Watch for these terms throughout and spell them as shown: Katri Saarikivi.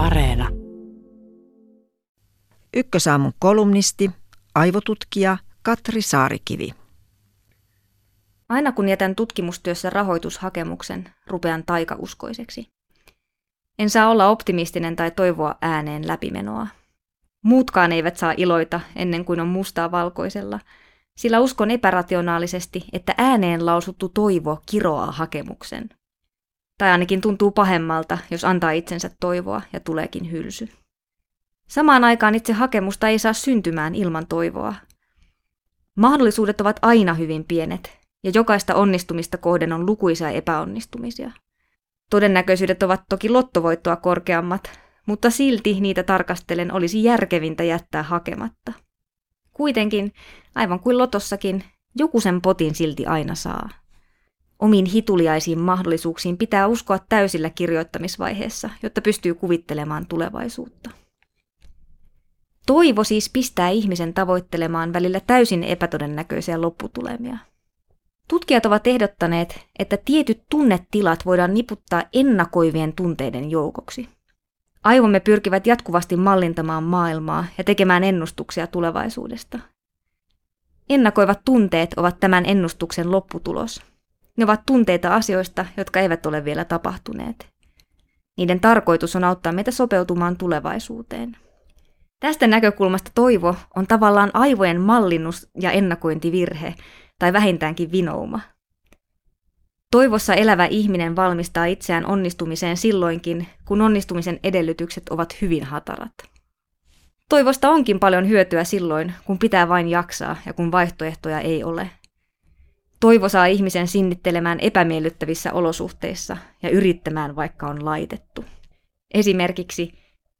Areena. Ykkösaamun kolumnisti, aivotutkija Katri Saarikivi. Aina kun jätän tutkimustyössä rahoitushakemuksen, rupean taikauskoiseksi. En saa olla optimistinen tai toivoa ääneen läpimenoa. Muutkaan eivät saa iloita ennen kuin on mustaa valkoisella, sillä uskon epärationaalisesti, että ääneen lausuttu toivo kiroaa hakemuksen. Tai ainakin tuntuu pahemmalta, jos antaa itsensä toivoa ja tuleekin hylsy. Samaan aikaan itse hakemusta ei saa syntymään ilman toivoa. Mahdollisuudet ovat aina hyvin pienet, ja jokaista onnistumista kohden on lukuisia epäonnistumisia. Todennäköisyydet ovat toki lottovoittoa korkeammat, mutta silti niitä tarkastellen olisi järkevintä jättää hakematta. Kuitenkin, aivan kuin lotossakin, joku sen potin silti aina saa. Omiin hituliaisiin mahdollisuuksiin pitää uskoa täysillä kirjoittamisvaiheessa, jotta pystyy kuvittelemaan tulevaisuutta. Toivo siis pistää ihmisen tavoittelemaan välillä täysin epätodennäköisiä lopputulemia. Tutkijat ovat ehdottaneet, että tietyt tunnetilat voidaan niputtaa ennakoivien tunteiden joukoksi. Aivomme pyrkivät jatkuvasti mallintamaan maailmaa ja tekemään ennustuksia tulevaisuudesta. Ennakoivat tunteet ovat tämän ennustuksen lopputulos. Ne ovat tunteita asioista, jotka eivät ole vielä tapahtuneet. Niiden tarkoitus on auttaa meitä sopeutumaan tulevaisuuteen. Tästä näkökulmasta toivo on tavallaan aivojen mallinnus- ja ennakointivirhe, tai vähintäänkin vinouma. Toivossa elävä ihminen valmistaa itseään onnistumiseen silloinkin, kun onnistumisen edellytykset ovat hyvin hatarat. Toivosta onkin paljon hyötyä silloin, kun pitää vain jaksaa ja kun vaihtoehtoja ei ole. Toivo saa ihmisen sinnittelemään epämiellyttävissä olosuhteissa ja yrittämään, vaikka on laitettu. Esimerkiksi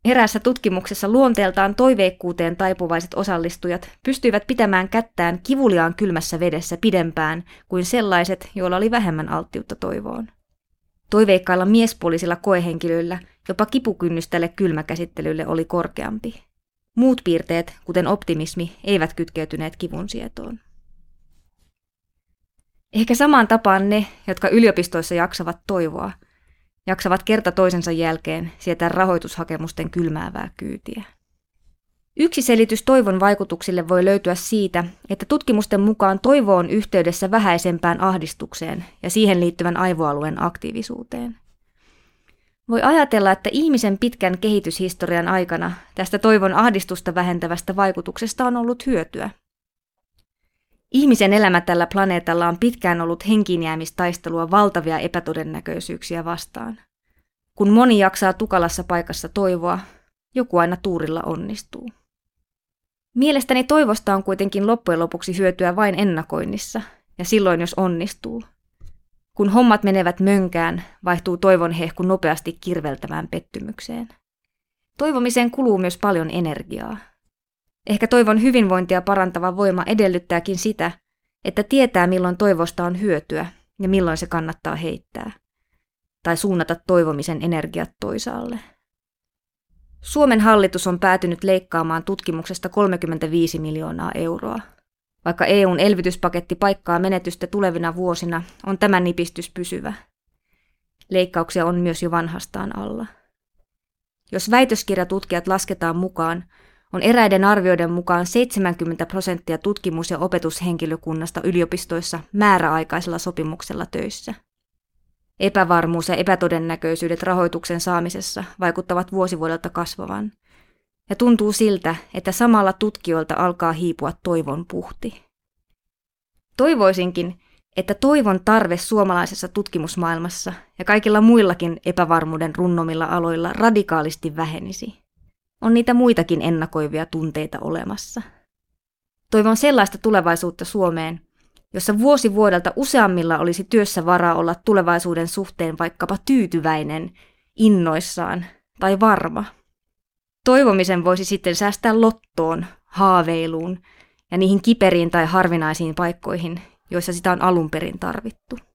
eräässä tutkimuksessa luonteeltaan toiveikkuuteen taipuvaiset osallistujat pystyivät pitämään kättään kivuliaan kylmässä vedessä pidempään kuin sellaiset, joilla oli vähemmän alttiutta toivoon. Toiveikkailla miespuolisilla koehenkilöillä jopa kipukynnys tälle kylmäkäsittelylle oli korkeampi. Muut piirteet, kuten optimismi, eivät kytkeytyneet kivun sietoon. Ehkä samaan tapaan ne, jotka yliopistoissa jaksavat toivoa, jaksavat kerta toisensa jälkeen sietää rahoitushakemusten kylmäävää kyytiä. Yksi selitys toivon vaikutuksille voi löytyä siitä, että tutkimusten mukaan toivo on yhteydessä vähäisempään ahdistukseen ja siihen liittyvän aivoalueen aktiivisuuteen. Voi ajatella, että ihmisen pitkän kehityshistorian aikana tästä toivon ahdistusta vähentävästä vaikutuksesta on ollut hyötyä. Ihmisen elämä tällä planeetalla on pitkään ollut henkiinjäämistaistelua valtavia epätodennäköisyyksiä vastaan. Kun moni jaksaa tukalassa paikassa toivoa, joku aina tuurilla onnistuu. Mielestäni toivosta on kuitenkin loppujen lopuksi hyötyä vain ennakoinnissa, ja silloin jos onnistuu. Kun hommat menevät mönkään, vaihtuu toivon hehku nopeasti kirveltävään pettymykseen. Toivomiseen kuluu myös paljon energiaa. Ehkä toivon hyvinvointia parantava voima edellyttääkin sitä, että tietää milloin toivosta on hyötyä ja milloin se kannattaa heittää. Tai suunnata toivomisen energiat toisaalle. Suomen hallitus on päätynyt leikkaamaan tutkimuksesta 35 miljoonaa euroa. Vaikka EU:n elvytyspaketti paikkaa menetystä tulevina vuosina, on tämä nipistys pysyvä. Leikkauksia on myös jo vanhastaan alla. Jos väitöskirjatutkijat lasketaan mukaan, on eräiden arvioiden mukaan 70% tutkimus- ja opetushenkilökunnasta yliopistoissa määräaikaisella sopimuksella töissä. Epävarmuus ja epätodennäköisyydet rahoituksen saamisessa vaikuttavat vuosivuodelta kasvavan, ja tuntuu siltä, että samalla tutkijoilta alkaa hiipua toivon puhti. Toivoisinkin, että toivon tarve suomalaisessa tutkimusmaailmassa ja kaikilla muillakin epävarmuuden runnomilla aloilla radikaalisti vähenisi. On niitä muitakin ennakoivia tunteita olemassa. Toivon sellaista tulevaisuutta Suomeen, jossa vuosi vuodelta useammilla olisi työssä varaa olla tulevaisuuden suhteen vaikkapa tyytyväinen, innoissaan tai varma. Toivomisen voisi sitten säästää lottoon, haaveiluun ja niihin kiperiin tai harvinaisiin paikkoihin, joissa sitä on alun perin tarvittu.